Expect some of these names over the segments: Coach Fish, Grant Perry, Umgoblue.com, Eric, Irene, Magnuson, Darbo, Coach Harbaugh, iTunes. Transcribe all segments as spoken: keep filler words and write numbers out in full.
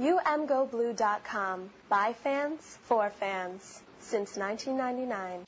U M Go Blue dot com, by fans, for fans, since nineteen ninety-nine.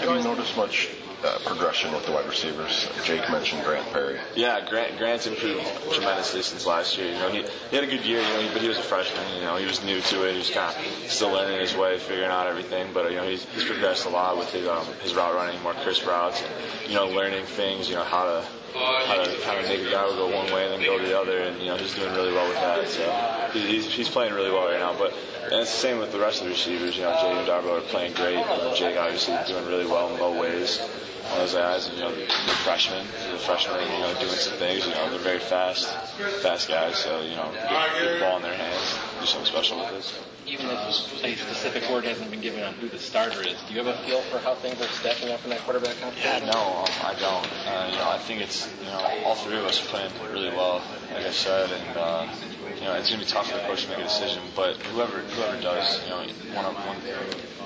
Have you noticed much uh, progression with the wide receivers? Jake mentioned Grant Perry. Yeah, Grant Grant's improved tremendously since last year. You know, he, he had a good year, you know, but he was a freshman. You know, he was new to it. He was kind of still learning his way, figuring out everything. But you know, he's, he's progressed a lot with his um, his route running, more crisp routes, and you know, learning things. You know, how to. How to kind of make a guy go one way and then go the other, and you know he's doing really well with that. So he's he's playing really well right now. But and it's the same with the rest of the receivers. You know, Jake and Darbo are playing great. You know, Jake obviously doing really well in low ways. One of those guys, you know, the freshmen, the freshmen, you know, doing some things. You know, they're very fast, fast guys. So you know, get, get the ball in their hands, do something special with this. Even if a specific word hasn't been given on who the starter is, do you have a feel for how things are stacking up in that quarterback competition? Yeah, no, um, I don't. Uh, you know, I think it's, you know, all three of us are playing really well, like I said, and uh, you know, it's gonna be tough for the coach to make a decision. But whoever whoever does, you know, one of one,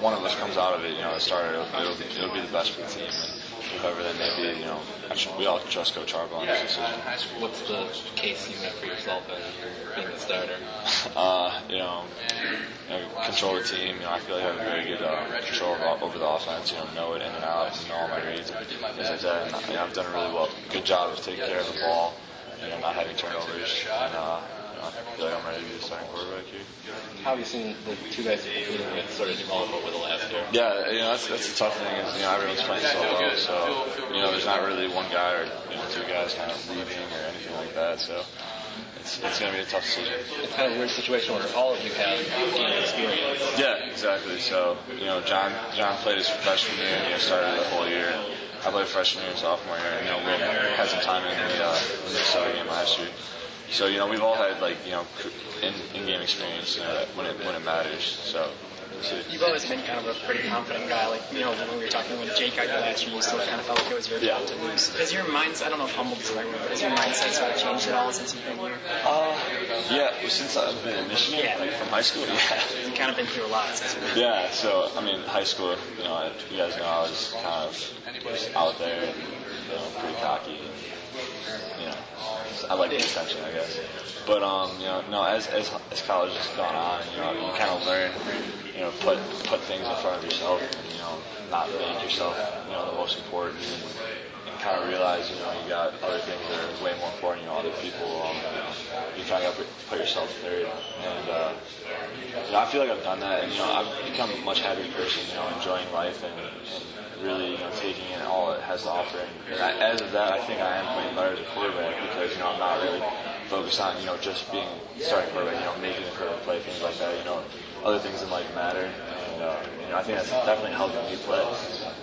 one of us comes out of it, you know, the starter, it'll, it'll, it'll be the best for the team. Whoever that may be, you know, actually, we all trust Coach Harbaugh on his decision. What's the case you make for yourself in being the starter? uh, you know, you know, control the team. You know, I feel like I have a very good uh, control over the offense. You know, know it in and out. You know all my reads and things like that. And you know, I've done a really well, good job of taking care of the ball. You know, not having turnovers. And, uh, I feel like I'm ready to be the starting quarterback here. How have you seen the two guys you're competing with sort of develop over the last year? Yeah, you know, that's that's the tough thing is, you know, everyone's playing so well, so you know, there's not really one guy or you know, two guys kind of leaving or anything like that, so it's it's gonna be a tough season. It's kind of a weird situation where all of you have game experience. Yeah, exactly. So, you know, John John played his freshman year and you know, started the whole year. And I played freshman year and sophomore year, and you know, we had some time in the uh Minnesota game last year. So, you know, we've all had, like, you know, in, in-game experience, you know, when it, when it matters, so. You've always been kind of a pretty confident guy. Like, you know, when we were talking with Jake out last year, you still kind of felt like it was your job to lose. Has your mindset, I don't know if humbled is the right word, but has your mindset sort of changed at all since you've been here? Uh, yeah, since I've been in Michigan, yeah. Like from high school, yeah. You've kind of been through a lot since you've been here. Yeah, so, I mean, high school, you know, you guys know I was kind of was out there and, you know, pretty cocky. You know, I like the attention, I guess. But um, you know, no, as as as college has gone on, you know, you kind of learn, you know, put put things in front of yourself, and, you know, not make yourself, you know, the most important, and, and kind of realize, you know, you got other things that are way more important. You know, other people, um, you try to put yourself third, and uh, you know, I feel like I've done that, and you know, I've become a much happier person, you know, enjoying life and. and really, you know, taking in all it has to offer, and I, as of that, I think I am playing better as a quarterback because, you know, I'm not really focused on, you know, just being starting quarterback, you know, making the quarterback play, things like that, you know, other things in life matter, and, uh, you know, I think that's definitely helping me play.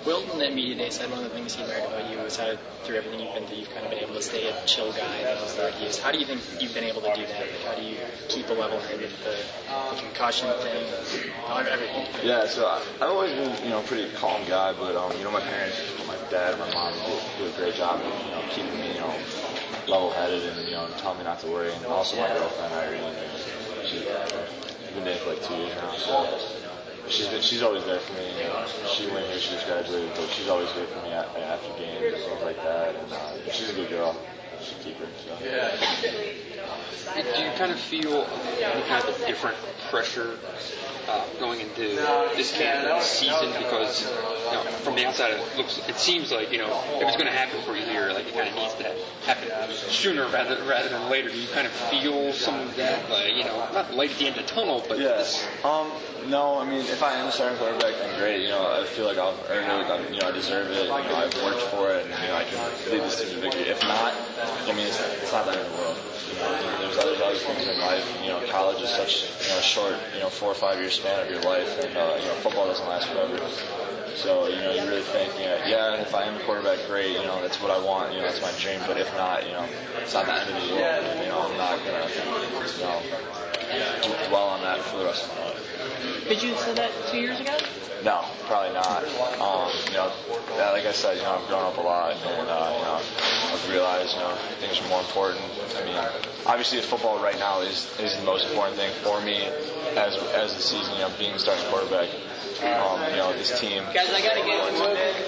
Wilton, that media day, said one of the things he learned about you was how, through everything you've been through, you've kind of been able to stay a chill guy. That was the word he used. How do you think you've been able to do that? Like, how do you keep a level head with the, the concussion thing, everything? Yeah, so I, I've always been, you know, pretty calm guy, but, um, you know, my parents, my dad, my mom, do, do a great job of, you know, keeping me, you know, level-headed and, you know, telling me not to worry. And also my girlfriend, Irene, she's been dating for like two years now, so... She's, been, she's always there for me. You know, she went here, she just graduated, but she's always there for me at, at after games and stuff like that. And uh, she's a good girl. She's a keeper. So. Yeah. Do you kind of feel any kind of different pressure uh, going into this game season? Because you know, from the outside, it looks, it seems like you know if it's going to happen for you here, like it kind of needs to happen sooner rather rather than later. Do you kind of feel some of that, like you know, not light at the end of the tunnel, but yeah. This, um. No, I mean, if I am a starting quarterback, then great. You know, I feel like I've earned it. Like, you know, I deserve it. You know, I've worked for it, and you know, I can lead this team to victory. If not, I mean, it's, it's not that in the world. You know, there's other, other things in life. You know, college is such you know, a short, you know, four or five year span of your life, and uh, you know, football doesn't last forever. So you know, you really think, you know, yeah, if I am a quarterback, great. You know, that's what I want. You know, that's my dream. But if not, you know, it's not the end of the world. You know, I'm not gonna, you know, dwell on that for the rest of my life. Did you say that two years ago? No, probably not. Um, you know, that, like I said, you know, I've grown up a lot, and uh, you know, I've realized, you know, things are more important. I mean, obviously, football right now is is the most important thing for me as as the season. You know, being the starting quarterback, um, you know, this team, guys, I gotta get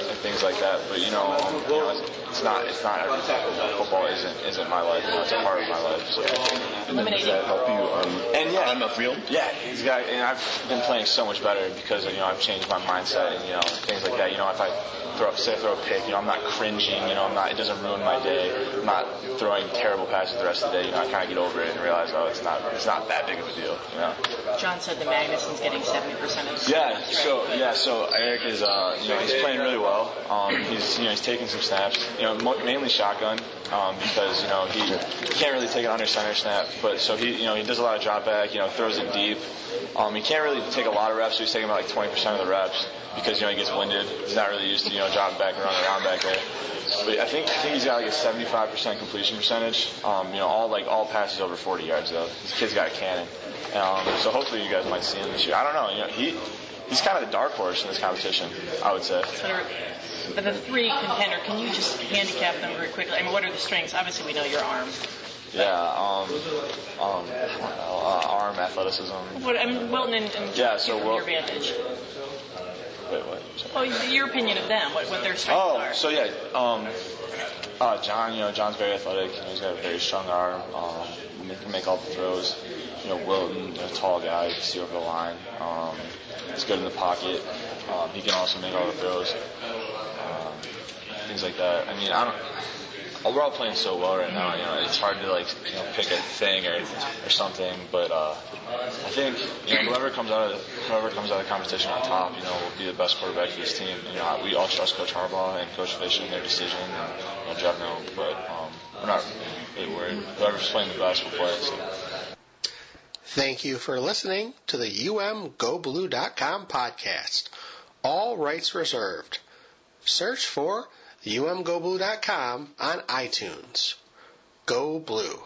and things like that. But you know, um, you know it's not it's not everything. Football isn't isn't my life. You know, it's a part of my life. So, does that help you? Uh, um, and yeah, on the field. Yeah, he's got. And I've been playing so much better because you know I've changed my mindset and you know things like that. You know, if I throw up, say I throw a pick, you know, I'm not cringing. You know, I'm not. It doesn't ruin my day. I'm not throwing terrible passes the rest of the day. You know, I kind of get over it and realize, oh, it's not. It's not that big of a deal. You know. John said the Magnuson's getting seventy percent of the yeah. Snaps, right? So yeah. So Eric is. Uh, you know, he's playing really well. Um, he's you know he's taking some snaps. You know, mo- mainly shotgun. Um, because you know he can't really take an under center snap, but so he you know he does a lot of drop back, you know throws it deep. Um, he can't really take a lot of reps, so he's taking about like twenty percent of the reps because you know he gets winded. He's not really used to you know dropping back and running around back there. But I think I think he's got like a seventy-five percent completion percentage. Um, you know all like all passes over forty yards though. This kid's got a cannon. Um, so hopefully you guys might see him this year. I don't know. You know he he's kind of the dark horse in this competition, I would say. But the three contender, can you just handicap them very quickly? I mean, what are the strengths? Obviously, we know your arm. Yeah, um, um, uh, arm, athleticism. What, I mean, Wilton and, and yeah, so Wil- your advantage. Wait, what? Sorry. Well, your opinion of them, what, what their strengths oh, are. Oh, so yeah, um, uh, John, you know, John's very athletic. You know, he's got a very strong arm. Um, he can make all the throws. You know, Wilton, a tall guy, you can see over the line. Um, he's good in the pocket. Um, he can also make all the throws. Um, things like that. I mean, I don't. We're all playing so well right now. You know, it's hard to like you know, pick a thing or or something. But uh, I think you know whoever comes out of whoever comes out of the competition on top, you know, will be the best quarterback for this team. You know, we all trust Coach Harbaugh and Coach Fish in their decision. And, you know, Jevno, but um, we're not really worried. Whoever's playing the best will play. So. Thank you for listening to the U M Go Blue dot com podcast. All rights reserved. Search for U M Go Blue dot com on iTunes. Go Blue.